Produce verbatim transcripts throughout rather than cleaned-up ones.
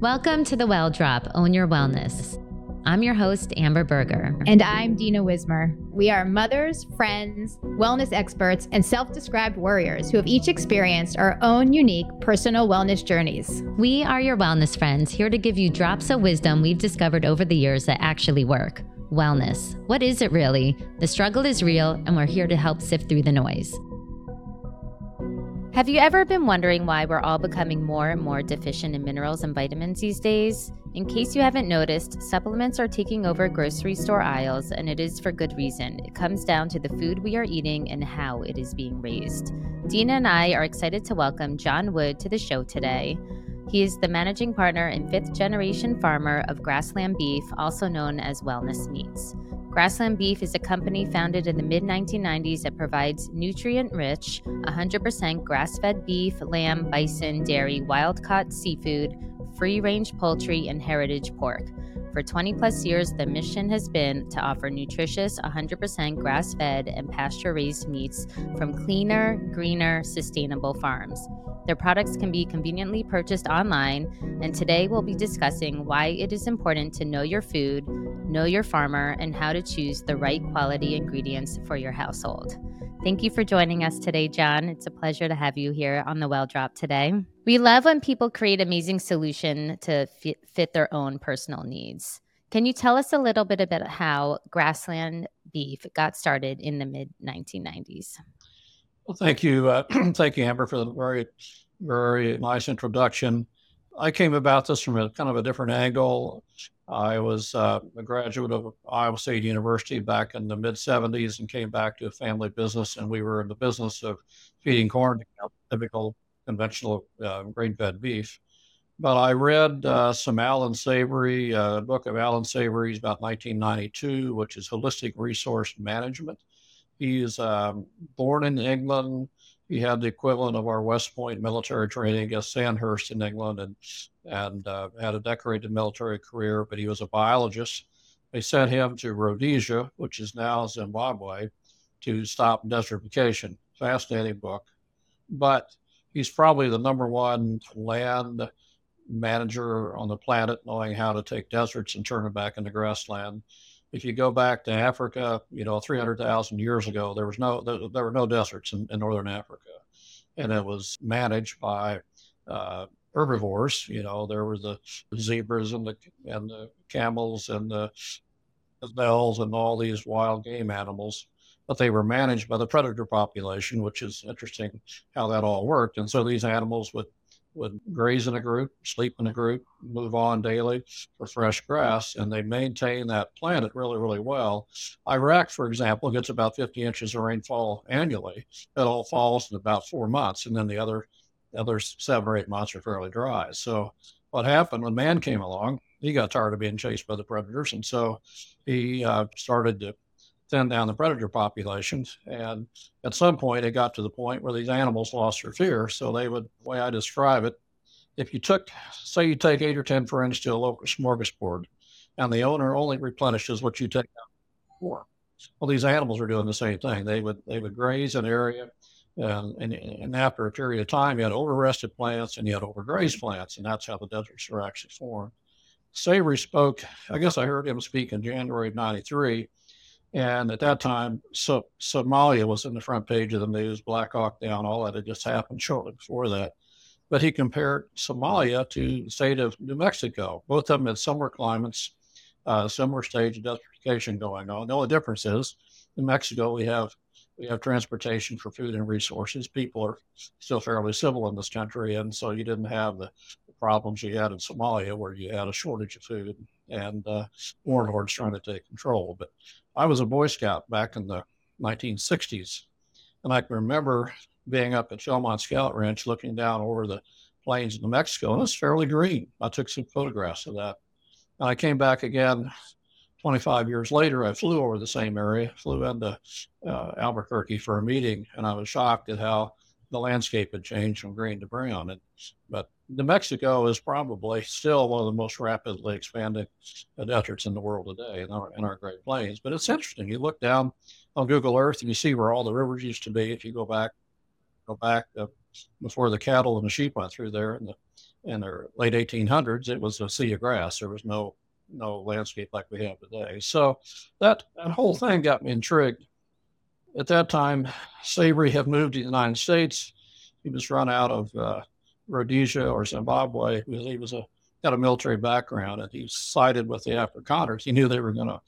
Welcome to The Well Drop, Own Your Wellness. I'm your host, Amber Berger. And I'm Dina Wismer. We are mothers, friends, wellness experts, and self-described warriors who have each experienced our own unique personal wellness journeys. We are your wellness friends, here to give you drops of wisdom we've discovered over the years that actually work. Wellness. What is it really? The struggle is real, and we're here to help sift through the noise. Have you ever been wondering why we're all becoming more and more deficient in minerals and vitamins these days? In case you haven't noticed, supplements are taking over grocery store aisles, and it is for good reason. It comes down to the food we are eating and how it is being raised. Dina and I are excited to welcome John Wood to the show today. He is the managing partner and fifth-generation farmer of Grassland Beef, also known as Wellness Meats. Grassland Beef is a company founded in the mid nineteen nineties that provides nutrient-rich, one hundred percent grass-fed beef, lamb, bison, dairy, wild-caught seafood, free-range poultry, and heritage pork. For twenty plus years, the mission has been to offer nutritious, one hundred percent grass-fed and pasture-raised meats from cleaner, greener, sustainable farms. Their products can be conveniently purchased online, and today we'll be discussing why it is important to know your food, know your farmer, and how to choose the right quality ingredients for your household. Thank you for joining us today, John. It's a pleasure to have you here on The Well Drop today. We love when people create amazing solutions to fit, fit their own personal needs. Can you tell us a little bit about how Grassland Beef got started in the mid nineteen nineties? Well, thank you. Uh, thank you, Amber, for the very, very nice introduction. I came about this from a kind of a different angle. I was uh, a graduate of Iowa State University back in the mid seventies and came back to a family business, and we were in the business of feeding corn to typical conventional uh, grain-fed beef. But I read uh, some Alan Savory, uh, a book of Alan Savory's about nineteen ninety-two, which is Holistic Resource Management. He is um, born in England. He had the equivalent of our West Point military training at Sandhurst in England, and and uh, had a decorated military career, but he was a biologist. They sent him to Rhodesia, which is now Zimbabwe, to stop desertification. Fascinating book. But he's probably the number one land manager on the planet, knowing how to take deserts and turn them back into grassland. If you go back to Africa, you know, three hundred thousand years ago, there was no, there, there were no deserts in, in northern Africa, and it was managed by uh, herbivores. You know, there were the zebras and the and the camels and the gazelles and all these wild game animals, but they were managed by the predator population, which is interesting how that all worked. And so these animals would would graze in a group, sleep in a group, move on daily for fresh grass, and they maintain that planet really, really well. Iraq, for example, gets about fifty inches of rainfall annually. It all falls in about four months, and then the other, other seven or eight months are fairly dry. So what happened when man came along, he got tired of being chased by the predators, and so he uh, started to thin down the predator populations. And at some point, it got to the point where these animals lost their fear. So they would, the way I describe it, if you took, say you take eight or ten friends to a local smorgasbord, and the owner only replenishes what you take out for. Well, these animals are doing the same thing. They would they would graze an area, and, and, and after a period of time, you had overrested plants and you had overgrazed plants, and that's how the deserts are actually formed. Savory spoke, I guess I heard him speak in January of ninety-three, and at that time, so, Somalia was in the front page of the news, Black Hawk Down, all that had just happened shortly before that. But he compared Somalia to the state of New Mexico. Both of them had similar climates, uh, similar stage of desertification going on. The only difference is in Mexico, we have we have transportation for food and resources. People are still fairly civil in this country, and so you didn't have the problems you had in Somalia, where you had a shortage of food and uh, warlords trying to take control. But I was a Boy Scout back in the nineteen sixties, and I can remember being up at Chelmont Scout Ranch, looking down over the plains of New Mexico, and it's fairly green. I took some photographs of that, and I came back again twenty-five years later. I flew over the same area, flew into uh, Albuquerque for a meeting, and I was shocked at how the landscape had changed from green to brown. And but New Mexico is probably still one of the most rapidly expanding deserts in the world today, in our, in our Great Plains. But it's interesting. You look down on Google Earth and you see where all the rivers used to be. If you go back, go back uh, before the cattle and the sheep went through there, and the in the late eighteen hundreds, it was a sea of grass. There was no no landscape like we have today. So that, that whole thing got me intrigued. At that time, Savory had moved to the United States. He was run out of uh, Rhodesia or Zimbabwe because he was a had a military background, and he sided with the Afrikaners. He knew they were going to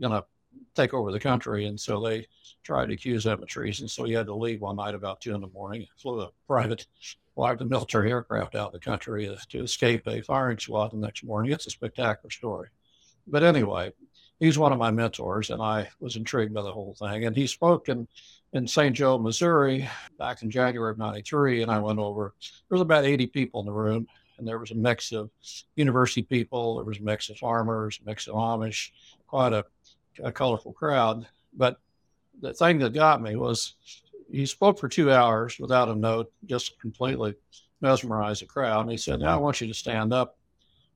going to take over the country, and so they tried to accuse him of treason. So he had to leave one night about two in the morning. He flew a private, well, the military aircraft out of the country to escape a firing squad the next morning. It's a spectacular story. But anyway, he's one of my mentors, and I was intrigued by the whole thing. And he spoke in, in Saint Joe, Missouri, back in January of ninety-three, and I went over. There was about eighty people in the room, and there was a mix of university people, there was a mix of farmers, a mix of Amish, quite a, a colorful crowd. But the thing that got me was he spoke for two hours without a note, just completely mesmerized the crowd. And he said, now I want you to stand up,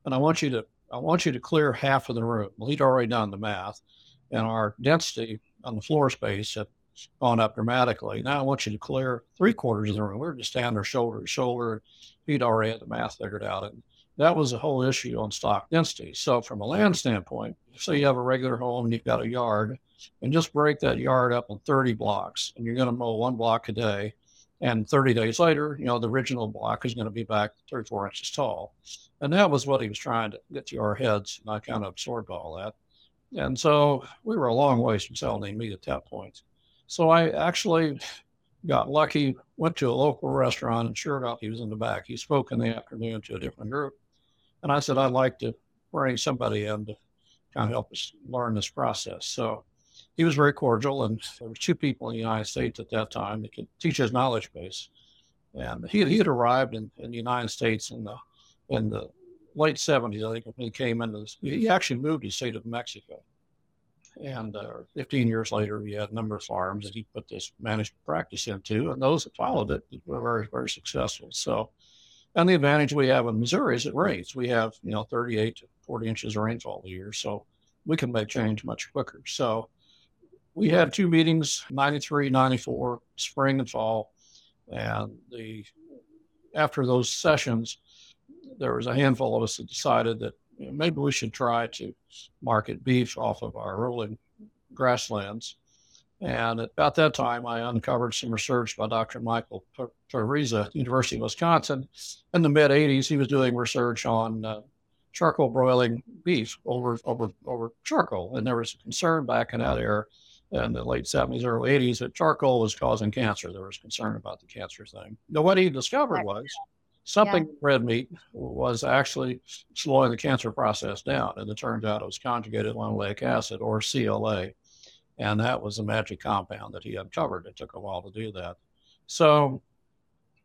and I want you to I want you to clear half of the room. Well, he'd already done the math, and our density on the floor space had gone up dramatically. Now I want you to clear three quarters of the room. We were just down there shoulder to shoulder. He'd already had the math figured out. And that was the whole issue on stock density. So from a land standpoint, say you have a regular home and you've got a yard, and just break that yard up in thirty blocks, and you're going to mow one block a day. And thirty days later, you know, the original block is going to be back three or four inches tall. And that was what he was trying to get to our heads. And I kind of absorbed all that. And so we were a long ways from selling meat at that point. So I actually got lucky, went to a local restaurant, and sure enough, he was in the back. He spoke in the afternoon to a different group. And I said, I'd like to bring somebody in to kind of help us learn this process. So he was very cordial, and there were two people in the United States at that time that could teach his knowledge base. And he, he had arrived in, in the United States in the in the late seventies, I think, when he came into this. He actually moved to the state of Mexico. And uh, fifteen years later, he had a number of farms that he put this management practice into, and those that followed it were very, very successful. So, and the advantage we have in Missouri is it rains. We have, you know, thirty-eight to forty inches of rainfall a year, so we can make change much quicker. So we had two meetings, ninety-three, ninety-four, spring and fall. And the after those sessions, there was a handful of us that decided that you know, maybe we should try to market beef off of our rolling grasslands. And at about that time, I uncovered some research by Doctor Michael Teresa at the University of Wisconsin. In the mid-eighties, he was doing research on uh, charcoal broiling beef over, over, over charcoal. And there was concern back in that era in the late seventies, early eighties, that charcoal was causing cancer. There was concern about the cancer thing. Now, what he discovered was something yeah. in red meat was actually slowing the cancer process down. And it turns out it was conjugated linoleic acid, or C L A. And that was the magic compound that he uncovered. It took a while to do that. So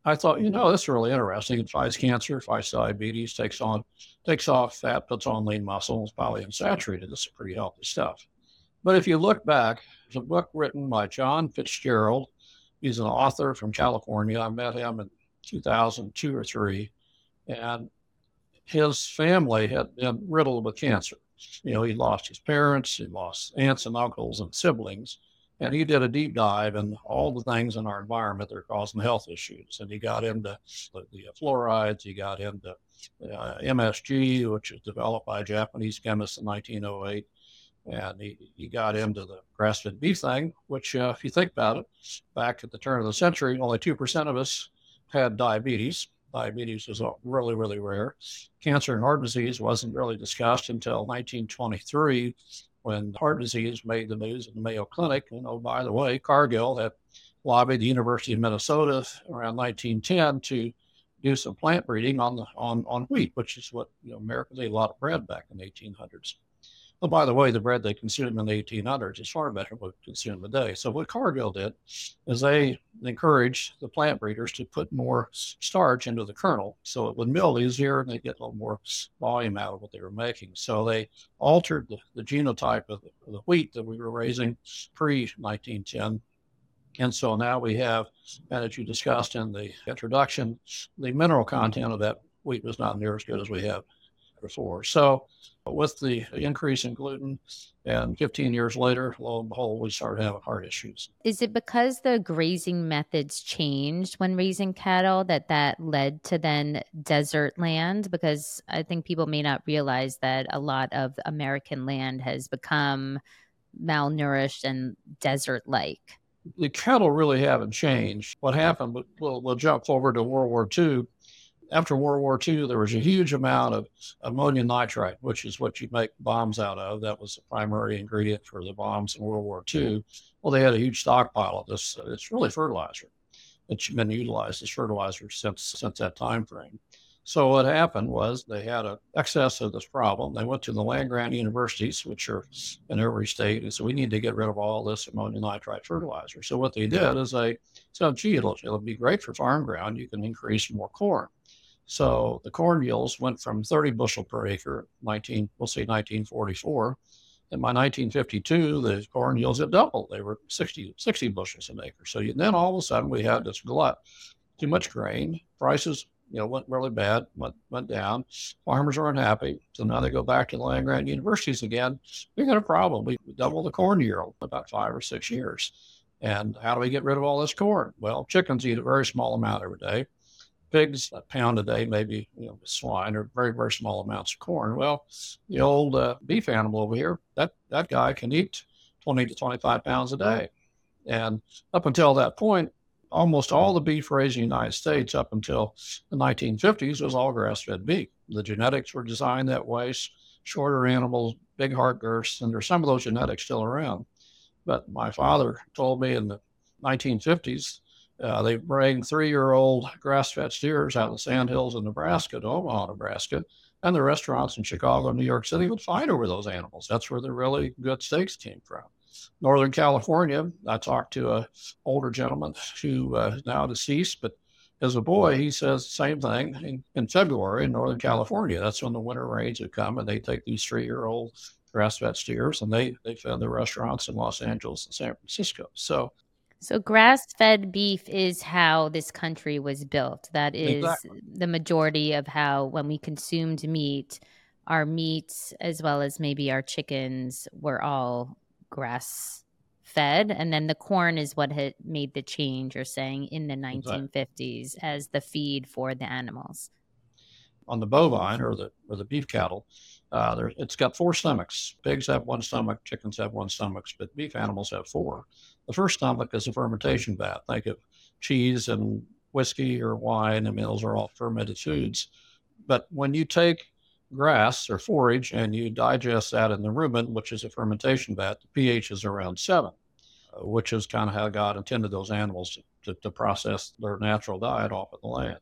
I thought, you know, this is really interesting. It fights cancer, fights diabetes, takes on, takes off fat, puts on lean muscle, it's polyunsaturated. This is pretty healthy stuff. But if you look back, there's a book written by John Fitzgerald. He's an author from California. I met him in two thousand two or three, and his family had been riddled with cancer. You know, he lost his parents, he lost aunts and uncles and siblings. And he did a deep dive in all the things in our environment that are causing health issues. And he got into the fluorides, he got into uh, M S G, which was developed by a Japanese chemist in nineteen oh eight. And he, he got into the grass-fed beef thing, which uh, if you think about it, back at the turn of the century, only two percent of us had diabetes. Diabetes was really, really rare. Cancer and heart disease wasn't really discussed until nineteen twenty-three, when heart disease made the news in the Mayo Clinic. And oh, by the way, Cargill had lobbied the University of Minnesota around nineteen ten to do some plant breeding on the, on, on wheat, which is what, you know, Americans ate a lot of bread back in the eighteen hundreds. Well, by the way, the bread they consumed in the eighteen hundreds is far better than what we consume today. So what Cargill did is they encouraged the plant breeders to put more starch into the kernel, so it would mill easier and they'd get a little more volume out of what they were making. So they altered the, the genotype of the, of the wheat that we were raising pre-nineteen ten. And so now we have, and as you discussed in the introduction, the mineral content of that wheat was not near as good as we have before. So with the increase in gluten, and fifteen years later, lo and behold, we started having heart issues. Is it because the grazing methods changed when raising cattle that that led to then desert land? Because I think people may not realize that a lot of American land has become malnourished and desert-like. The cattle really haven't changed. What happened, but we'll, we'll jump over to World War Two. After World War Two, there was a huge amount of ammonium nitrate, which is what you make bombs out of. That was the primary ingredient for the bombs in World War Two. Well, they had a huge stockpile of this. It's really fertilizer. It's been utilized as fertilizer since since that time frame. So what happened was they had an excess of this problem. They went to the land grant universities, which are in every state, and said, we need to get rid of all this ammonium nitrate fertilizer. So what they did is they said, gee, it'll, it'll be great for farm ground. You can increase more corn. So the corn yields went from thirty bushel per acre, nineteen, we'll say nineteen forty-four. And by nineteen fifty-two, the corn yields had doubled. They were sixty bushels an acre. So you, then all of a sudden we had this glut, too much grain, prices, you know, went really bad, went, went down. Farmers are unhappy. So now they go back to the land grant universities again. We got a problem. We doubled the corn yield in about five or six years. And how do we get rid of all this corn? Well, chickens eat a very small amount every day. Pigs, a pound a day, maybe, you know, swine, or very, very small amounts of corn. Well, the old uh, beef animal over here, that, that guy can eat twenty to twenty-five pounds a day. And up until that point, almost all the beef raised in the United States up until the nineteen fifties was all grass-fed beef. The genetics were designed that way, shorter animals, big heart girths, and there's some of those genetics still around. But my father told me in the nineteen fifties, Uh, they bring three-year-old grass-fed steers out of the sandhills in Nebraska to Omaha, Nebraska, and the restaurants in Chicago and New York City would fight over those animals. That's where the really good steaks came from. Northern California, I talked to an older gentleman who uh, is now deceased, but as a boy, he says the same thing in, in February in Northern California. That's when the winter rains would come, and they take these three-year-old grass-fed steers, and they, they fed the restaurants in Los Angeles and San Francisco. So... So grass-fed beef is how this country was built. That is exactly. The majority of how when we consumed meat, our meats as well as maybe our chickens were all grass-fed. And then the corn is what had made the change, you're saying, in the nineteen fifties exactly. As the feed for the animals. On the bovine or the or the beef cattle, uh, there, it's got four stomachs. Pigs have one stomach, chickens have one stomach, but beef animals have four. The first stomach is a fermentation vat. Think of cheese and whiskey or wine. I mean, those are all fermented foods. But when you take grass or forage and you digest that in the rumen, which is a fermentation vat, the pH is around seven, which is kind of how God intended those animals to, to process their natural diet off of the land.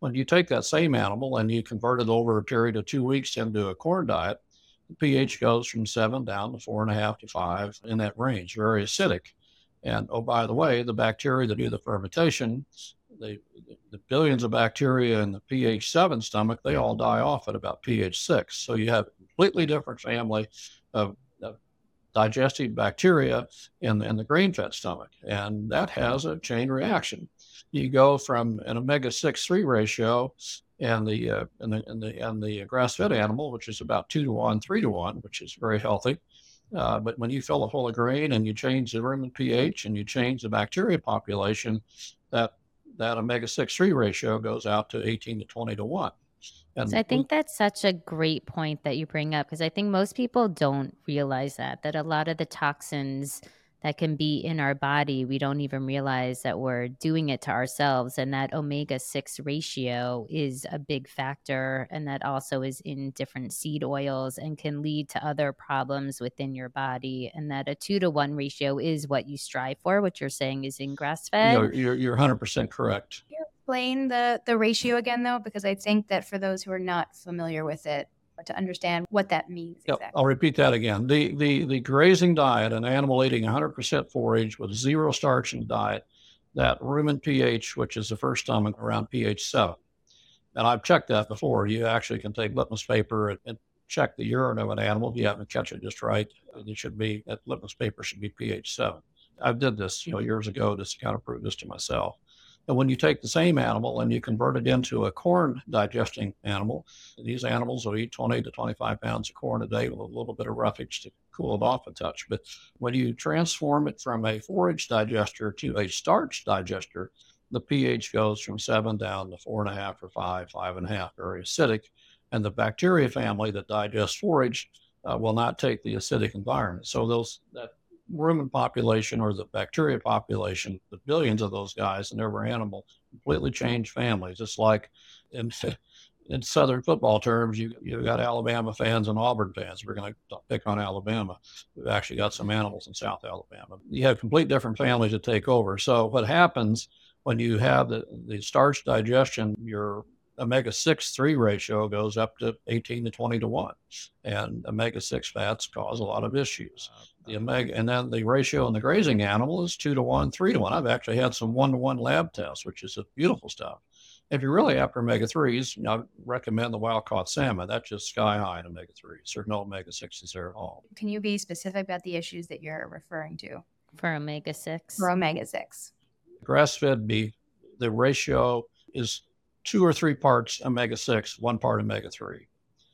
When you take that same animal and you convert it over a period of two weeks into a corn diet, the pH goes from seven down to four and a half to five in that range, very acidic. And oh, by the way, the bacteria that do the fermentation, they, the billions of bacteria in the pH seven stomach, they all die off at about pH six. So you have a completely different family of, of digestive bacteria in, in the grain-fed stomach. And that has a chain reaction. You go from an omega six three ratio in the, uh, in the in the in the grass-fed animal, which is about two to one, three to one, which is very healthy. Uh, but when you fill a full of grain and you change the rumen pH and you change the bacteria population, that that omega six three ratio goes out to eighteen to twenty to one. And so I think that's such a great point that you bring up, because I think most people don't realize that that a lot of the toxins that can be in our body, we don't even realize that we're doing it to ourselves. And that omega six ratio is a big factor. And that also is in different seed oils and can lead to other problems within your body. And that a two to one ratio is what you strive for, what you're saying is in grass-fed. You're, you're, you're one hundred percent correct. Can you explain the, the ratio again, though? Because I think that for those who are not familiar with it, to understand what that means exactly. Yep, I'll repeat that again. The, the the grazing diet, an animal eating one hundred percent forage with zero starch in the diet, that rumen pH, which is the first stomach, around pH seven. And I've checked that before. You actually can take litmus paper and, and check the urine of an animal. If you haven't catch it just right, it should be, that litmus paper should be pH seven. I did this, you know, years ago just to kind of prove this to myself. And when you take the same animal and you convert it into a corn digesting animal, these animals will eat twenty to twenty-five pounds of corn a day with a little bit of roughage to cool it off a touch. But when you transform it from a forage digester to a starch digester, the pH goes from seven down to four and a half or five, five and a half, very acidic. And the bacteria family that digests forage uh, will not take the acidic environment. So those that rumen population or the bacteria population, the billions of those guys in every animal, completely change families. It's like in, in Southern football terms, you, you've got Alabama fans and Auburn fans. We're going to pick on Alabama. We've actually got some animals in South Alabama. You have complete different families that take over. So what happens when you have the, the starch digestion, your omega six three ratio goes up to eighteen to twenty to one, and omega six fats cause a lot of issues. The omega, and then the ratio in the grazing animal is two to one, three to one. I've actually had some one to one lab tests, which is beautiful stuff. If you're really after omega threes, you know, I recommend the wild-caught salmon. That's just sky-high in omega threes. There's no omega sixes there at all. Can you be specific about the issues that you're referring to? For omega six? For omega six. Grass-fed beef, the ratio is two or three parts omega six, one part omega three.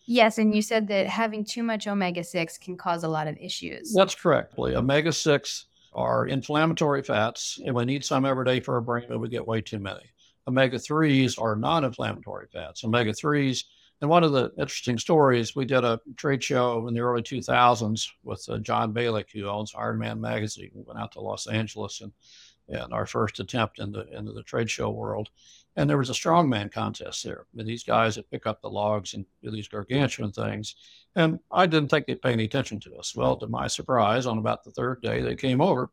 Yes, and you said that having too much omega six can cause a lot of issues. That's correct. Omega six are inflammatory fats, and we need some every day for our brain, but we get way too many. omega threes are non-inflammatory fats. omega threes, and one of the interesting stories, we did a trade show in the early two thousands with uh, John Balick, who owns Ironman magazine. We went out to Los Angeles and and our first attempt into, into the trade show world. And there was a strongman contest there. I mean, these guys that pick up the logs and do these gargantuan things. And I didn't think they'd pay any attention to us. Well, to my surprise, on about the third day, they came over.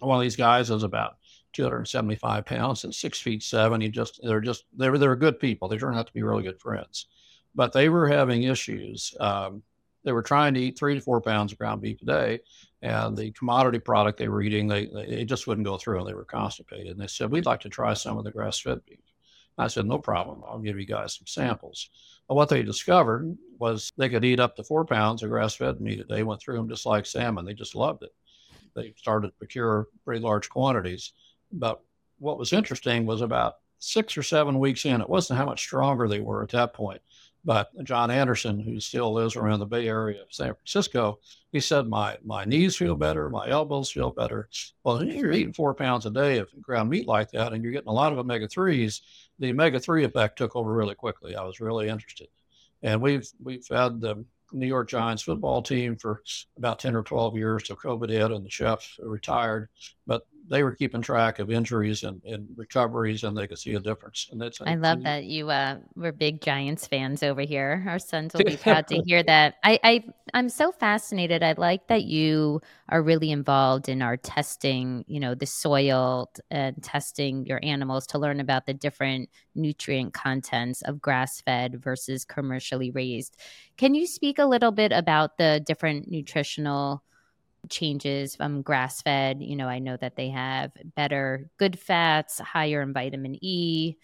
One of these guys was about two hundred seventy-five pounds and six feet seven. He just, they're just, they were, they were good people. They turned out to be really good friends, but they were having issues. Um, They were trying to eat three to four pounds of ground beef a day, and the commodity product they were eating, they, they just wouldn't go through, and they were constipated. And they said, we'd like to try some of the grass-fed beef. And I said, no problem. I'll give you guys some samples. But what they discovered was they could eat up to four pounds of grass-fed meat a day, went through them just like salmon. They just loved it. They started to procure pretty large quantities. But what was interesting was about six or seven weeks in, it wasn't how much stronger they were at that point. But John Anderson, who still lives around the Bay Area of San Francisco, he said, my my knees feel better, my elbows feel better. Well, you're eating four pounds a day of ground meat like that, and you're getting a lot of omega threes. The omega three effect took over really quickly. I was really interested. And we've, we've had the New York Giants football team for about ten or twelve years till COVID hit and the chef retired. But they were keeping track of injuries and, and recoveries, and they could see a difference. And that's I love that you uh, were big Giants fans over here. Our sons will be proud to hear that. I, I, I'm so fascinated. I like that you are really involved in our testing, you know, the soil and testing your animals to learn about the different nutrient contents of grass-fed versus commercially raised. Can you speak a little bit about the different nutritional changes from grass-fed? You know, I know that they have better good fats, higher in vitamin E.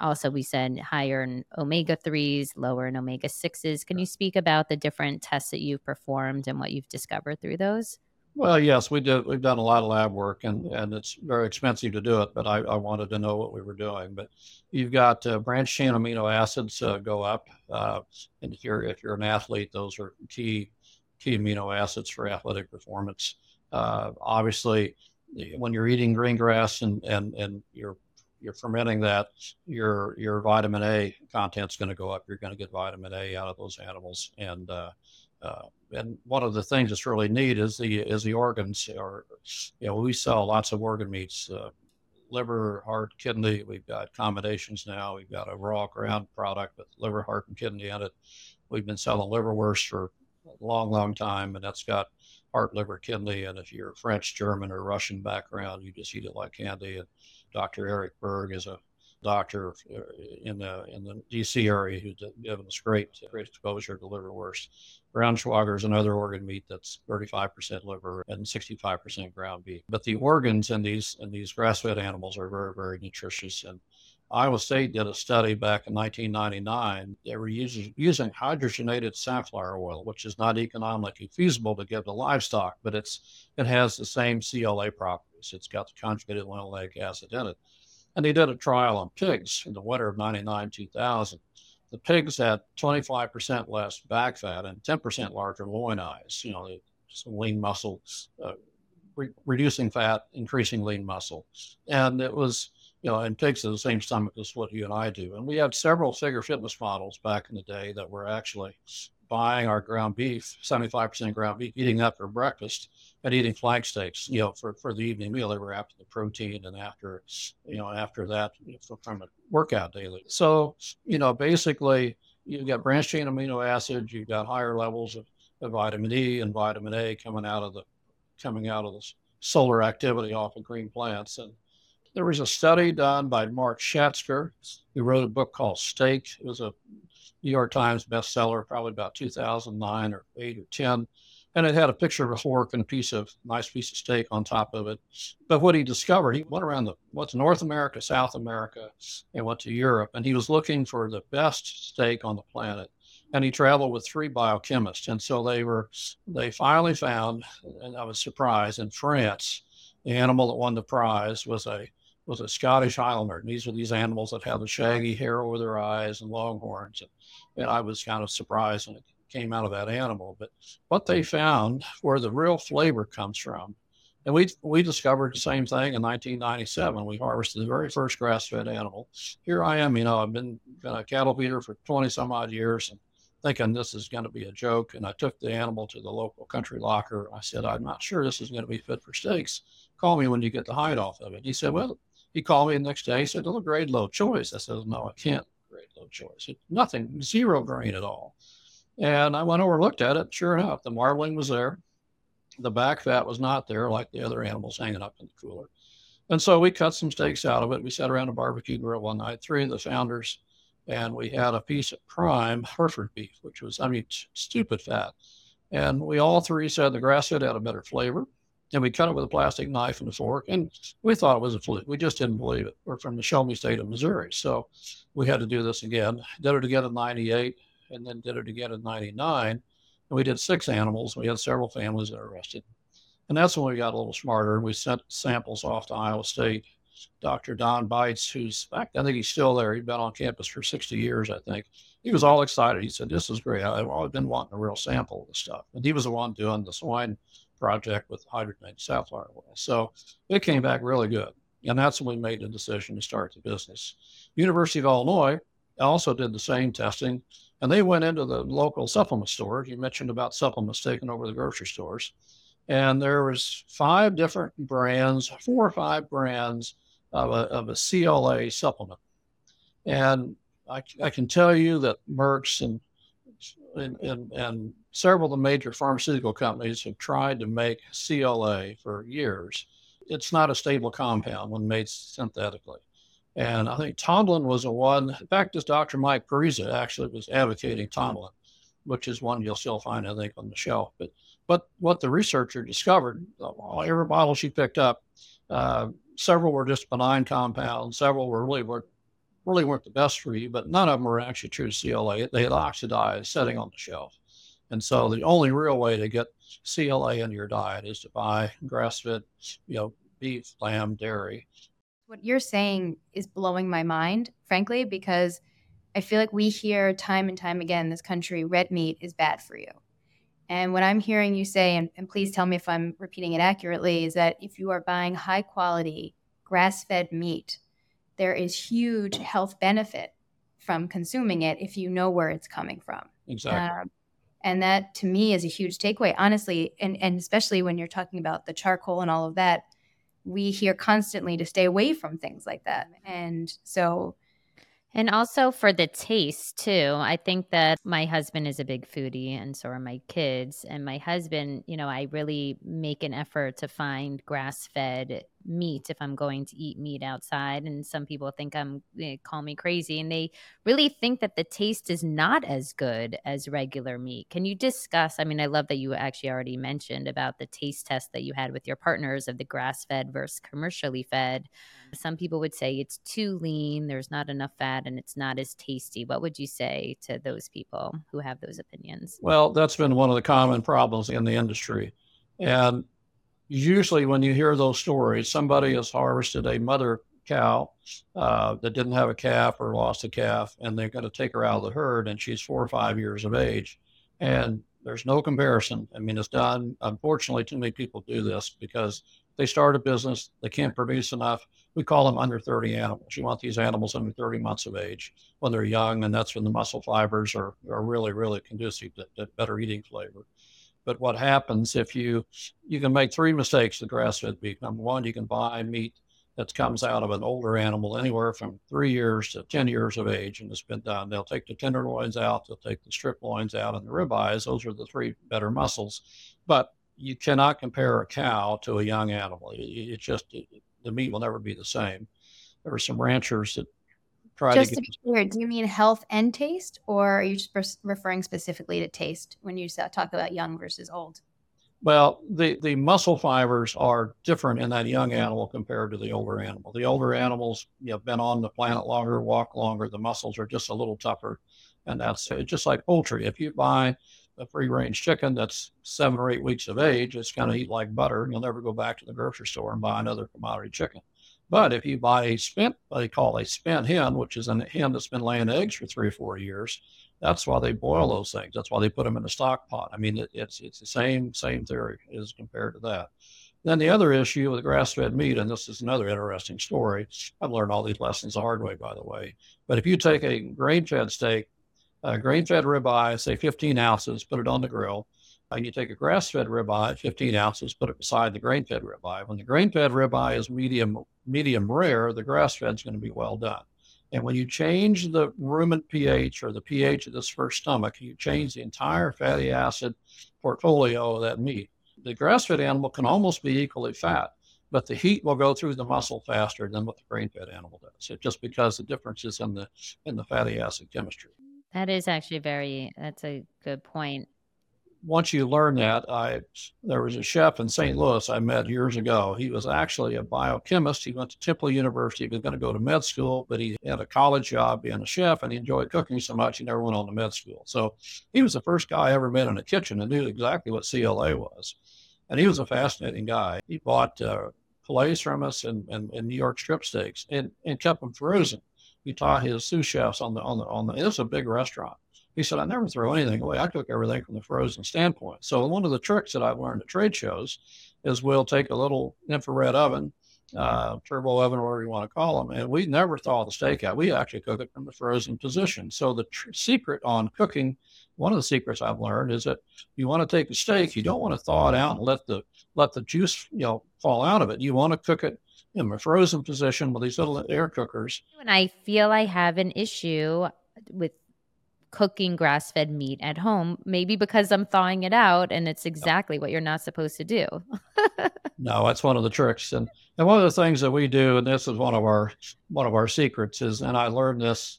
Also, we said higher in omega threes, lower in omega sixes. Can you speak about the different tests that you've performed and what you've discovered through those? Well, yes, we did. We've done a lot of lab work, and, and it's very expensive to do it, but I, I wanted to know what we were doing. But you've got uh, branched chain amino acids uh, go up. Uh, and if you're, if you're an athlete, those are key key amino acids for athletic performance. Uh, obviously, when you're eating green grass and, and, and you're you're fermenting that, your your vitamin A content's going to go up. You're going to get vitamin A out of those animals. And uh, uh, and one of the things that's really neat is the is the organs. Or, you know, we sell lots of organ meats, uh, liver, heart, kidney. We've got combinations now. We've got a raw ground product with liver, heart, and kidney in it. We've been selling liverwurst for a long, long time, and that's got heart, liver, kidney, and if you're French, German, or Russian background, you just eat it like candy. And Doctor Eric Berg is a doctor in the in the D C area who's given us great, great exposure to liverwurst. Braunschweiger is another organ meat that's thirty-five percent liver and sixty-five percent ground beef. But the organs in these in these grass-fed animals are very, very nutritious. And Iowa State did a study back in nineteen ninety-nine. They were using, using hydrogenated safflower oil, which is not economically feasible to give to livestock, but it's it has the same C L A properties. It's got the conjugated linoleic acid in it. And they did a trial on pigs in the winter of ninety-nine, two thousand. The pigs had twenty-five percent less back fat and ten percent larger loin eyes, you know, some lean muscle, uh, re- reducing fat, increasing lean muscle. And it was, you know, and pigs have the same stomach as what you and I do. And we had several figure fitness models back in the day that were actually buying our ground beef, seventy-five percent ground beef, eating that for breakfast and eating flank steaks, you know, for, for the evening meal. They were after the protein and after, you know, after that, you know, from a workout daily. So, you know, basically you've got branched chain amino acids, you've got higher levels of, of vitamin E and vitamin A coming out of the, coming out of the solar activity off of green plants. And there was a study done by Mark Schatzker, who wrote a book called Steak. It was a New York Times bestseller, probably about two thousand nine or eight or ten. And it had a picture of a fork and a piece of nice piece of steak on top of it. But what he discovered, he went around the went to North America, South America, and went to Europe. And he was looking for the best steak on the planet. And he traveled with three biochemists. And so they were, they finally found, and I was surprised, in France, the animal that won the prize was a was a Scottish Highlander. And these are these animals that have the shaggy hair over their eyes and long horns. And, and I was kind of surprised when it came out of that animal. But what they found, where the real flavor comes from, and we we discovered the same thing in nineteen ninety-seven. We harvested the very first grass-fed animal. Here I am, you know, I've been, been a cattle feeder for twenty some odd years and thinking this is going to be a joke. And I took the animal to the local country locker. I said, I'm not sure this is going to be fit for steaks. Call me when you get the hide off of it. He said, well, he called me the next day. He said, it'll grade low choice. I said, no, I can't grade low choice. It, nothing, zero grain at all. And I went over and looked at it. Sure enough, the marbling was there. The back fat was not there like the other animals hanging up in the cooler. And so we cut some steaks out of it. We sat around a barbecue grill one night, three of the founders, and we had a piece of prime Hereford beef, which was, I mean, t- stupid fat. And we all three said the grass-fed had a better flavor. And we cut it with a plastic knife and a fork, and we thought it was a fluke. We just didn't believe it. We're from the Shelby state of Missouri, so we had to do this again. Did it again in ninety-eight, and then did it again in ninety-nine. And we did six animals. We had several families that were arrested. And that's when we got a little smarter. We sent samples off to Iowa State. Doctor Don Bites, who's back, I think he's still there. He'd been on campus for sixty years, I think. He was all excited. He said, this is great. I've always been wanting a real sample of this stuff. And he was the one doing the swine project with hydrogenated safflower oil. So it came back really good. And that's when we made the decision to start the business. University of Illinois also did the same testing, and they went into the local supplement stores. You mentioned about supplements taking over the grocery stores. And there was five different brands, four or five brands of a, of a C L A supplement. And I, I can tell you that Merck's and And, and, and several of the major pharmaceutical companies have tried to make C L A for years. It's not a stable compound when made synthetically. And I think Tondalin was a one. In fact, this Doctor Mike Parisa actually was advocating Tondalin, which is one you'll still find, I think, on the shelf. But, but what the researcher discovered, every bottle she picked up, uh, several were just benign compounds, several were really were really weren't the best for you, but none of them were actually true C L A. They had oxidized sitting on the shelf. And so the only real way to get C L A into your diet is to buy grass-fed, you know, beef, lamb, dairy. What you're saying is blowing my mind, frankly, because I feel like we hear time and time again in this country, red meat is bad for you. And what I'm hearing you say, and, and please tell me if I'm repeating it accurately, is that if you are buying high-quality grass-fed meat, there is huge health benefit from consuming it if you know where it's coming from. Exactly. Um, and that, to me, is a huge takeaway, honestly, and, and especially when you're talking about the charcoal and all of that, we hear constantly to stay away from things like that. And so... And also for the taste, too. I think that my husband is a big foodie, and so are my kids. And my husband, you know, I really make an effort to find grass-fed meat if I'm going to eat meat outside. And some people think I'm, they call me crazy, and they really think that the taste is not as good as regular meat. Can you discuss, I mean, I love that you actually already mentioned about the taste test that you had with your partners of the grass-fed versus commercially fed. Some people would say it's too lean, there's not enough fat, and it's not as tasty. What would you say to those people who have those opinions? Well, that's been one of the common problems in the industry. And usually when you hear those stories, somebody has harvested a mother cow uh, that didn't have a calf or lost a calf, and they're going to take her out of the herd, and she's four or five years of age. And there's no comparison. I mean, it's done. Unfortunately, too many people do this because they start a business, they can't produce enough. We call them under thirty animals. You want these animals under thirty months of age when they're young, and that's when the muscle fibers are, are really, really conducive to, to better eating flavor. But what happens if you, you can make three mistakes with grass-fed beef. Number one, you can buy meat that comes out of an older animal anywhere from three years to ten years of age, and it's been done. They'll take the tenderloins out, they'll take the strip loins out, and the ribeyes. Those are the three better muscles. But you cannot compare a cow to a young animal. It, it just, it, the meat will never be the same. There are some ranchers that try just to get... Just to be clear, do you mean health and taste, or are you just referring specifically to taste when you talk about young versus old? Well, the, the muscle fibers are different in that young animal compared to the older animal. The older animals, you know, been on the planet longer, walk longer. The muscles are just a little tougher. And that's just like poultry. If you buy a free-range chicken that's seven or eight weeks of age, it's going to eat like butter, and you'll never go back to the grocery store and buy another commodity chicken. But if you buy a spent, what they call a spent hen, which is a hen that's been laying eggs for three or four years, that's why they boil those things. That's why they put them in a stock pot. I mean, it, it's it's the same same theory as compared to that. Then the other issue with grass-fed meat, and this is another interesting story. I've learned all these lessons the hard way, by the way. But if you take a grain-fed steak, a grain-fed ribeye, say fifteen ounces, put it on the grill, and you take a grass-fed ribeye, fifteen ounces, put it beside the grain-fed ribeye. When the grain-fed ribeye is medium medium rare, the grass-fed is going to be well done. And when you change the rumen pH or the pH of this first stomach, you change the entire fatty acid portfolio of that meat. The grass-fed animal can almost be equally fat, but the heat will go through the muscle faster than what the grain-fed animal does. It's just because the difference is in the in the fatty acid chemistry. That is actually very, that's a good point. Once you learn that, I there was a chef in Saint Louis I met years ago. He was actually a biochemist. He went to Temple University. He was going to go to med school, but he had a college job being a chef, and he enjoyed cooking so much he never went on to med school. So he was the first guy I ever met in a kitchen and knew exactly what C L A was. And he was a fascinating guy. He bought uh, fillets from us and, and, and New York strip steaks and, and kept them frozen. He taught his sous chefs on the on the on the. It was a big restaurant. He said, I never throw anything away. I cook everything from the frozen standpoint. So one of the tricks that I've learned at trade shows is we'll take a little infrared oven, uh, turbo oven, whatever you want to call them, and we never thaw the steak out. We actually cook it from the frozen position. So the tr- secret on cooking, one of the secrets I've learned is that you want to take the steak. You don't want to thaw it out and let the let the juice you know fall out of it. You want to cook it in a frozen position with these little air cookers. When I feel I have an issue with cooking grass-fed meat at home, maybe because I'm thawing it out, and it's exactly what you're not supposed to do. No, that's one of the tricks. And, and one of the things that we do, and this is one of our one of our secrets is, and I learned this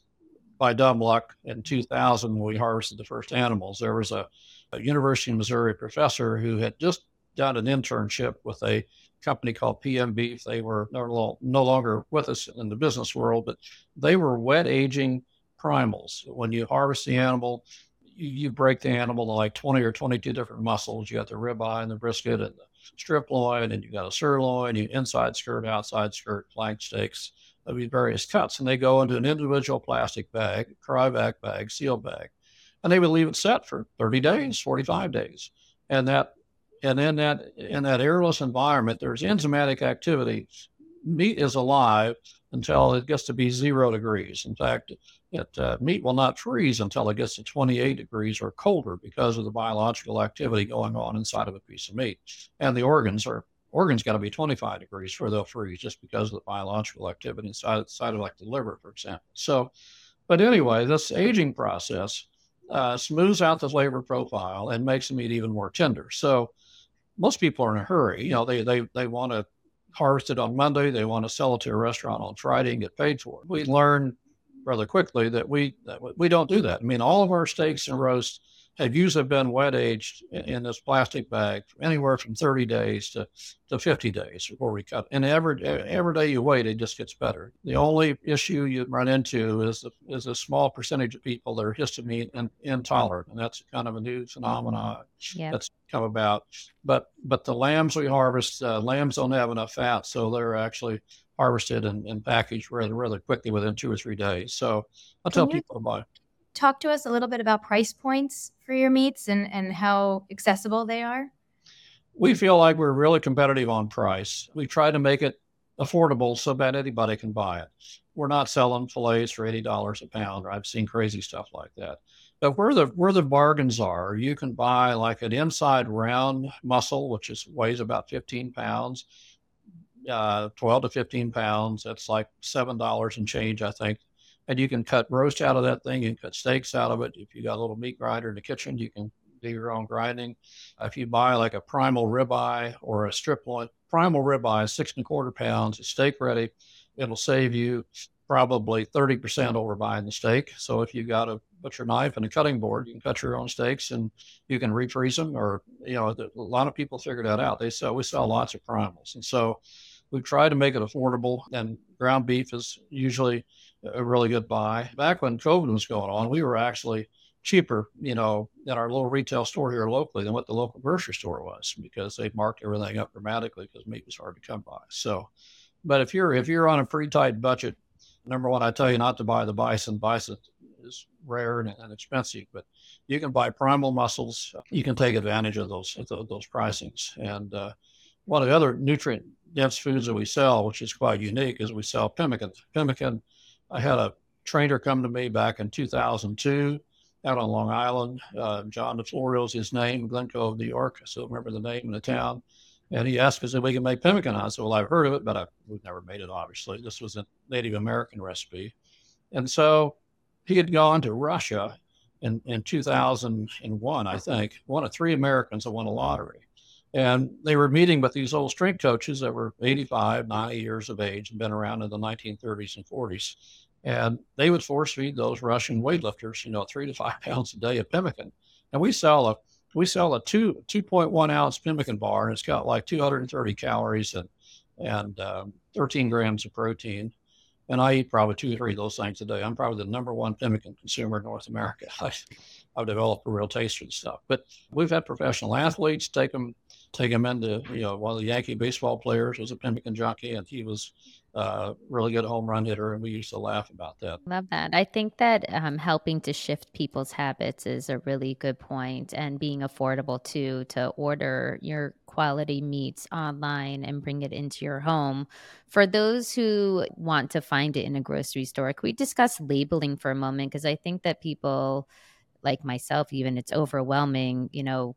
by dumb luck in two thousand when we harvested the first animals. There was a, a University of Missouri professor who had just done an internship with a company called P M Beef. They were no, no longer with us in the business world, but they were wet aging primals. When you harvest the animal, you, you break the animal to like twenty or twenty-two different muscles. You got the ribeye and the brisket and the strip loin, and you got a sirloin, you inside skirt, outside skirt, flank steaks, of these various cuts. And they go into an individual plastic bag, cryovac bag, seal bag, and they would leave it set for thirty days, forty-five days. And that, and in that, in that airless environment, there's enzymatic activity. Meat is alive until it gets to be zero degrees. In fact, it, uh, meat will not freeze until it gets to twenty-eight degrees or colder because of the biological activity going on inside of a piece of meat. And the organs are organs got to be twenty-five degrees for they'll freeze just because of the biological activity inside, inside of like the liver, for example. So, but anyway, this aging process uh, smooths out the flavor profile and makes the meat even more tender. So most people are in a hurry. You know, they they they want to harvest it on Monday. They want to sell it to a restaurant on Friday and get paid for it. We learned rather quickly that we that we don't do that. I mean, all of our steaks and roasts have usually been wet aged in, in this plastic bag anywhere from thirty days to, to fifty days before we cut. And every every day you wait, it just gets better. The only issue you run into is the, is a small percentage of people that are histamine in, intolerant, and that's kind of a new phenomenon yep. that's come about. But but the lambs we harvest, uh, lambs don't have enough fat, so they're actually harvested and, and packaged rather rather quickly within two or three days. So I tell people to buy. Talk to us a little bit about price points for your meats and, and how accessible they are. We feel like we're really competitive on price. We try to make it affordable so that anybody can buy it. We're not selling fillets for eighty dollars a pound. Or I've seen crazy stuff like that. But where the where the bargains are, you can buy like an inside round muscle, which is weighs about fifteen pounds, uh, twelve to fifteen pounds. That's like seven dollars and change, I think. And you can cut roast out of that thing. You can cut steaks out of it. If you got a little meat grinder in the kitchen, you can do your own grinding. If you buy like a primal ribeye or a strip loin, primal ribeye is six and a quarter pounds. It's steak ready. It'll save you probably thirty percent over buying the steak. So if you got a butcher knife and a cutting board, you can cut your own steaks and you can refreeze them. Or, you know, a lot of people figure that out. They sell, we sell lots of primals. And so we try to make it affordable, and ground beef is usually a really good buy. Back when COVID was going on, we were actually cheaper, you know, at our little retail store here locally than what the local grocery store was, because they marked everything up dramatically because meat was hard to come by. So, but if you're if you're on a pretty tight budget, number one, I tell you not to buy the bison. Bison is rare and, and expensive, but you can buy primal mussels. You can take advantage of those of those pricings. And uh, one of the other nutrient dense foods that we sell, which is quite unique, is we sell pemmican. Pemmican, I had a trainer come to me back in two thousand two out on Long Island. Uh, John DeFlorio is his name, Glencoe of New York. I still remember the name and the town. And he asked us if we could make pemmican. I said, well, I've heard of it, but I, we've never made it, obviously. This was a Native American recipe. And so he had gone to Russia in, in two thousand one, I think, one of three Americans that won a lottery. And they were meeting with these old strength coaches that were eighty-five, ninety years of age and been around in the nineteen thirties and forties. And they would force feed those Russian weightlifters, you know, three to five pounds a day of pemmican. And we sell a we sell a two two point one ounce pemmican bar, and it's got like two hundred thirty calories and and um, thirteen grams of protein. And I eat probably two or three of those things a day. I'm probably the number one pemmican consumer in North America. I, I've developed a real taste for the stuff. But we've had professional athletes take them. Take him into, you know, one of the Yankee baseball players was a pemmican jockey, and he was a uh, really good home run hitter, and we used to laugh about that. Love that. I think that um, helping to shift people's habits is a really good point, and being affordable too, to order your quality meats online and bring it into your home. For those who want to find it in a grocery store, can we discuss labeling for a moment? Because I think that people, like myself even, it's overwhelming, you know.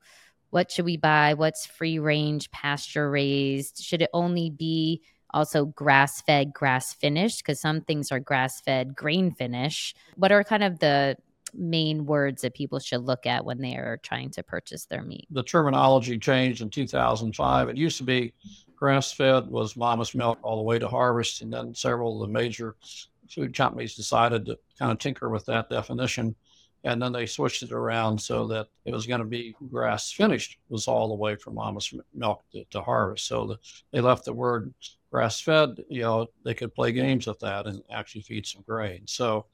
What should we buy? What's free range, pasture raised? Should it only be also grass fed, grass finished? Because some things are grass fed, grain finish. What are kind of the main words that people should look at when they are trying to purchase their meat? The terminology changed in two thousand five. It used to be grass fed was mama's milk all the way to harvest. And then several of the major food companies decided to kind of tinker with that definition. And then they switched it around so that it was going to be grass finished was all the way from mama's milk to, to harvest. So the, they left the word grass fed, you know, they could play games with that and actually feed some grain. So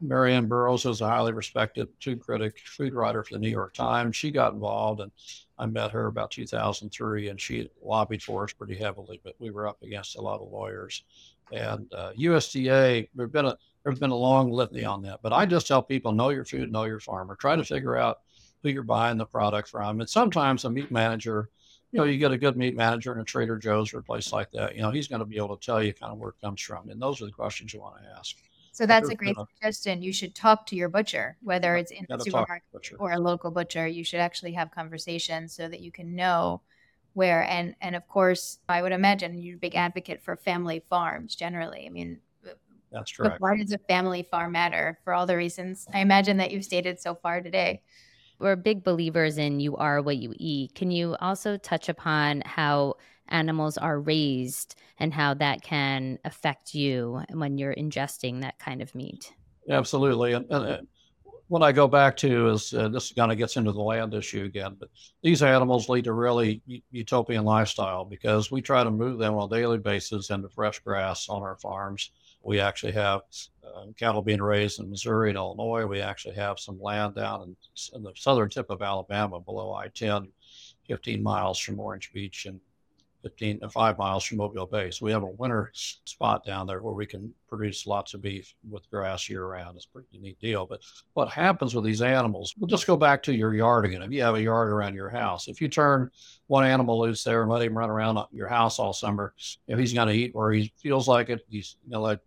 Marianne Burroughs is a highly respected food critic, food writer for the New York Times. She got involved, and I met her about two thousand three, and she lobbied for us pretty heavily, but we were up against a lot of lawyers. And uh, U S D A, there's been a there's been a long litany on that, but I just tell people, know your food, know your farmer. Try to figure out who you're buying the product from. And sometimes a meat manager, you know, you get a good meat manager in a Trader Joe's or a place like that, you know, he's going to be able to tell you kind of where it comes from. And those are the questions you want to ask. So that's a great a, suggestion. You should talk to your butcher, whether it's in a supermarket or a local butcher. You should actually have conversations so that you can know where. And, and of course, I would imagine you're a big advocate for family farms generally. I mean, that's correct. Why does a family farm matter? For all the reasons I imagine that you've stated so far today. We're big believers in you are what you eat. Can you also touch upon how animals are raised and how that can affect you when you're ingesting that kind of meat? Absolutely. And, and what I go back to is uh, this kind of gets into the land issue again, but these animals lead to really utopian lifestyle because we try to move them on a daily basis into fresh grass on our farms. We actually have uh, cattle being raised in Missouri and Illinois. We actually have some land down in, in the southern tip of Alabama below I ten, fifteen miles from Orange Beach and fifteen, five miles from Mobile Bay. So we have a winter spot down there where we can produce lots of beef with grass year round. It's a pretty neat deal. But what happens with these animals, we'll just go back to your yard again. If you have a yard around your house, if you turn one animal loose there and let him run around your house all summer, if he's going to eat where he feels like it, he's going to let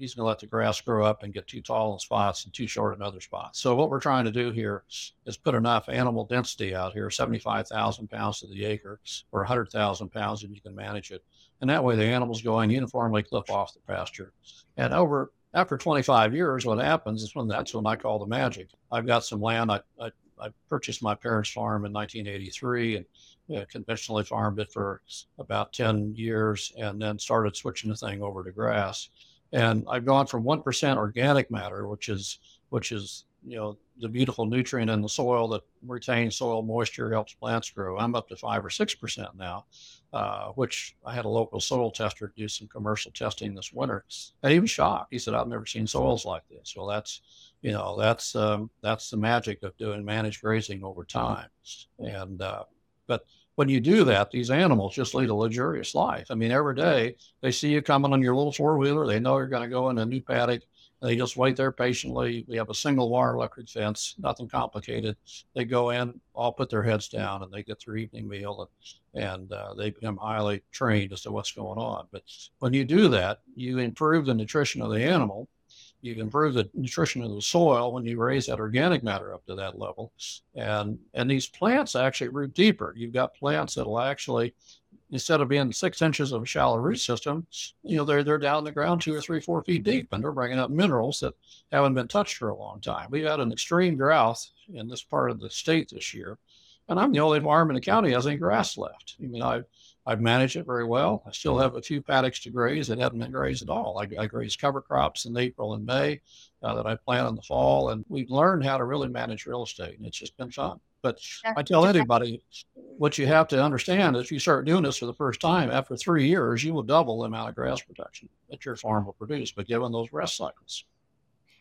He's going to let the grass grow up and get too tall in spots and too short in other spots. So what we're trying to do here is put enough animal density out here, seventy-five thousand pounds to the acre or one hundred thousand pounds, and you can manage it. And that way the animals go and uniformly clip off the pasture. And over after twenty-five years, what happens is when that's when I call the magic. I've got some land. I, I, I purchased my parents' farm in nineteen eighty-three and you know, conventionally farmed it for about ten years and then started switching the thing over to grass. And I've gone from one percent organic matter, which is, which is, you know, the beautiful nutrient in the soil that retains soil moisture, helps plants grow. I'm up to five or six percent now, uh, which I had a local soil tester do some commercial testing this winter. And he was shocked. He said, I've never seen soils like this. Well, that's, you know, that's, um, that's the magic of doing managed grazing over time. And, uh, but when you do that, these animals just lead a luxurious life. I mean, every day they see you coming on your little four-wheeler. They know you're going to go in a new paddock. They just wait there patiently. We have a single wire electric fence, nothing complicated. They go in, all put their heads down, and they get their evening meal, and, and uh, they become highly trained as to what's going on. But when you do that, you improve the nutrition of the animal. You can improve the nutrition of the soil when you raise that organic matter up to that level. And and these plants actually root deeper. You've got plants that will actually, instead of being six inches of a shallow root system, you know, they're, they're down in the ground two or three, four feet deep, and they're bringing up minerals that haven't been touched for a long time. We've had an extreme drought in this part of the state this year, and I'm the only farm in the county that has any grass left. I mean, I've, I've managed it very well. I still have a few paddocks to graze that haven't been grazed at all. I, I graze cover crops in April and May uh, that I plant in the fall. And we've learned how to really manage real estate. And it's just been fun. But I tell anybody, what you have to understand is if you start doing this for the first time, after three years, you will double the amount of grass production that your farm will produce, but given those rest cycles.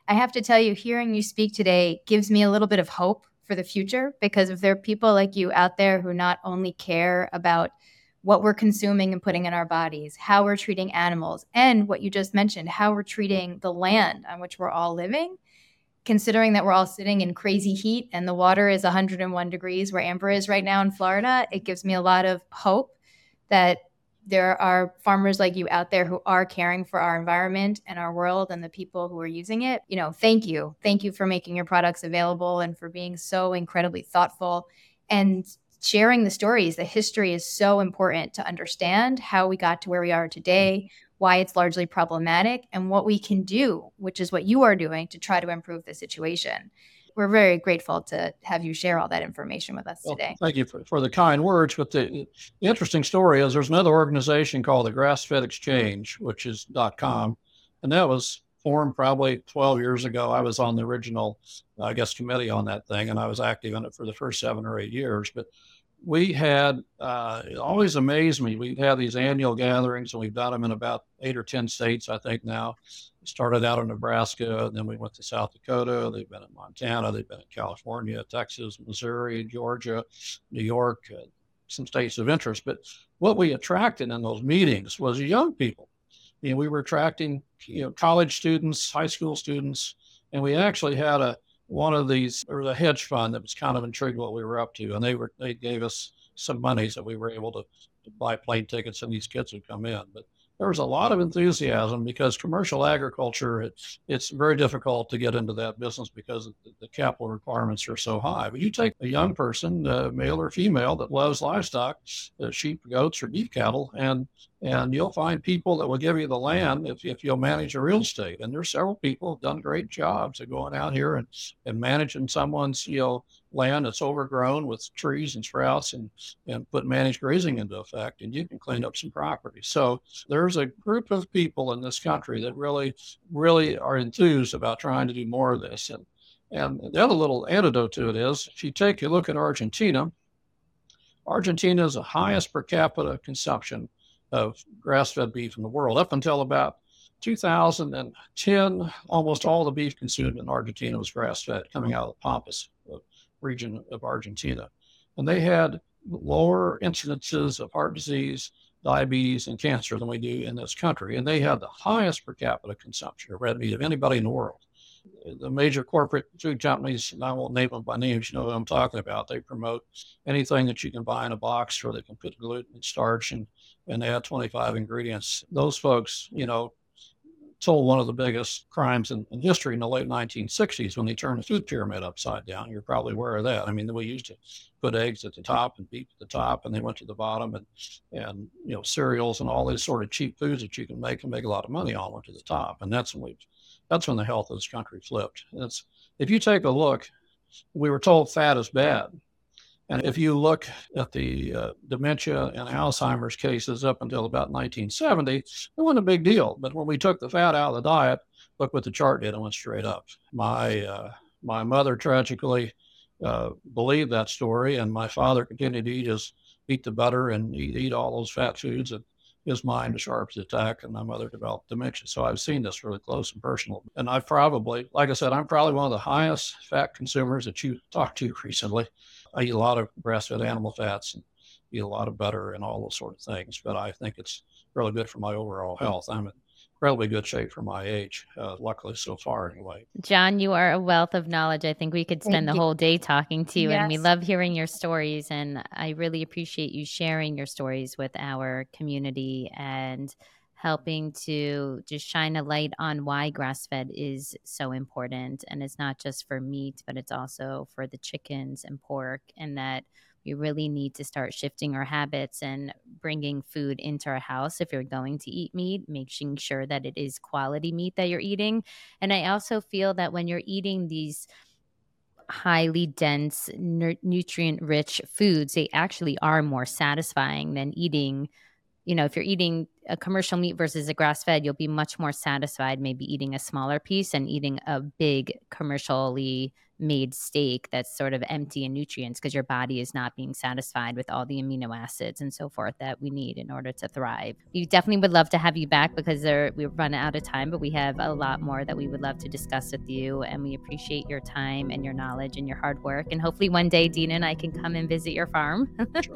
I have to tell you, hearing you speak today gives me a little bit of hope for the future, because if there are people like you out there who not only care about what we're consuming and putting in our bodies, how we're treating animals, and what you just mentioned, how we're treating the land on which we're all living, considering that we're all sitting in crazy heat and the water is one hundred one degrees where Amber is right now in Florida, it gives me a lot of hope that there are farmers like you out there who are caring for our environment and our world and the people who are using it. You know, thank you. Thank you for making your products available and for being so incredibly thoughtful and sharing the stories. The history is so important to understand how we got to where we are today, why it's largely problematic, and what we can do, which is what you are doing to try to improve the situation. We're very grateful to have you share all that information with us well, today. Thank you for, for the kind words. But the, the interesting story is there's another organization called the Grass-Fed Exchange, which is .com. And that was formed probably twelve years ago. I was on the original, I guess, committee on that thing, and I was active in it for the first seven or eight years. But we had, uh, it always amazed me, we've had these annual gatherings, and we've done them in about eight or ten states, I think now. Started out in Nebraska, and then we went to South Dakota. They've been in Montana. They've been in California, Texas, Missouri, Georgia, New York, uh, some states of interest. But what we attracted in those meetings was young people. You know, we were attracting you know, college students, high school students, and we actually had a one of these, or the hedge fund that was kind of intrigued what we were up to, and they were they gave us some money so we were able to, to buy plane tickets, and these kids would come in. But there was a lot of enthusiasm because commercial agriculture, it's, it's very difficult to get into that business because the, the capital requirements are so high. But you take a young person, uh, male or female, that loves livestock, uh, sheep, goats, or beef cattle, and and you'll find people that will give you the land if, if you'll manage your real estate. And there's several people who've done great jobs of going out here and, and managing someone's, you know, land that's overgrown with trees and sprouts and, and put managed grazing into effect, and you can clean up some property. So there's a group of people in this country that really, really are enthused about trying to do more of this. And And the other little antidote to it is, if you take a look at Argentina, Argentina is the highest per capita consumption of grass-fed beef in the world. Up until about two thousand ten, almost all the beef consumed in Argentina was grass-fed, coming out of the Pampas region of Argentina. And they had lower incidences of heart disease, diabetes, and cancer than we do in this country. And they had the highest per capita consumption of red meat of anybody in the world. The major corporate food companies, and I won't name them by names, you know what I'm talking about. They promote anything that you can buy in a box where they can put gluten and starch and, and add twenty-five ingredients. Those folks, you know, told one of the biggest crimes in, in history in the late nineteen sixties when they turned the food pyramid upside down. You're probably aware of that. I mean, we used to put eggs at the top and beef at the top, and they went to the bottom, and, and you know, cereals and all these sort of cheap foods that you can make and make a lot of money on went to the top. And that's when we That's when the health of this country flipped. It's, if you take a look, we were told fat is bad. And if you look at the uh, dementia and Alzheimer's cases up until about nineteen seventy, it wasn't a big deal. But when we took the fat out of the diet, look what the chart did, it went straight up. My, uh, my mother tragically uh, believed that story, and my father continued to eat, his, eat the butter and eat, eat all those fat foods. And his mind was sharp as attack, and my mother developed dementia. So I've seen this really close and personal. And I probably, like I said, I'm probably one of the highest fat consumers that you talked to recently. I eat a lot of grass-fed animal fats and eat a lot of butter and all those sort of things. But I think it's really good for my overall health. I'm in incredibly good shape for my age, uh, luckily so far anyway. John, you are a wealth of knowledge. I think we could spend Thank the you. whole day talking to you. Yes. And we love hearing your stories. And I really appreciate you sharing your stories with our community and helping to just shine a light on why grass-fed is so important. And it's not just for meat, but it's also for the chickens and pork, and that we really need to start shifting our habits and bringing food into our house. If you're going to eat meat, making sure that it is quality meat that you're eating. And I also feel that when you're eating these highly dense, nu- nutrient-rich foods, they actually are more satisfying than eating, you know, if you're eating a commercial meat versus a grass-fed, you'll be much more satisfied maybe eating a smaller piece and eating a big commercially made steak that's sort of empty in nutrients, because your body is not being satisfied with all the amino acids and so forth that we need in order to thrive. We definitely would love to have you back, because there, we've run out of time, but we have a lot more that we would love to discuss with you. And we appreciate your time and your knowledge and your hard work. And hopefully one day Dina and I can come and visit your farm. Sure.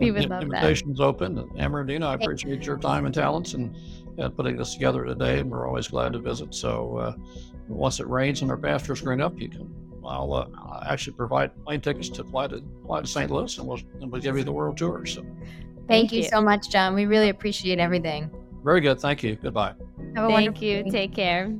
We would love that. Invitation's open. Amber and Dina, I appreciate your time and talents and uh, putting this together today, and we're always glad to visit. So uh, once it rains and our pastures green up, you can, I'll uh, actually provide plane tickets to fly to fly to Saint Louis, and we'll, and we'll give you the world tour. So, thank, thank you, you so much, John. We really appreciate everything. Very good. Thank you. Goodbye. Have a thank you. Day. Take care.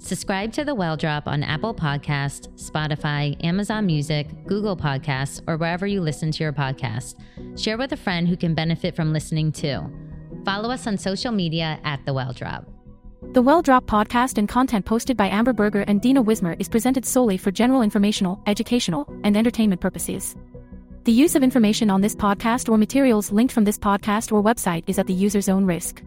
Subscribe to The Well Drop on Apple Podcasts, Spotify, Amazon Music, Google Podcasts, or wherever you listen to your podcasts. Share with a friend who can benefit from listening too. Follow us on social media at The Well Drop. The Well Drop podcast and content posted by Amber Berger and Dina Wismer is presented solely for general informational, educational, and entertainment purposes. The use of information on this podcast or materials linked from this podcast or website is at the user's own risk.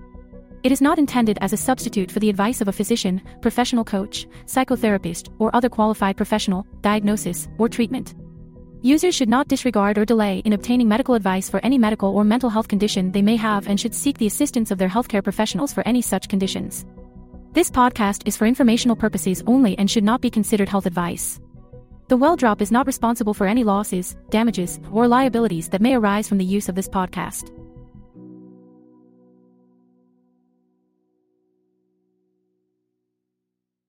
It is not intended as a substitute for the advice of a physician, professional coach, psychotherapist, or other qualified professional, diagnosis, or treatment. Users should not disregard or delay in obtaining medical advice for any medical or mental health condition they may have, and should seek the assistance of their healthcare professionals for any such conditions. This podcast is for informational purposes only and should not be considered health advice. The Well Drop is not responsible for any losses, damages, or liabilities that may arise from the use of this podcast.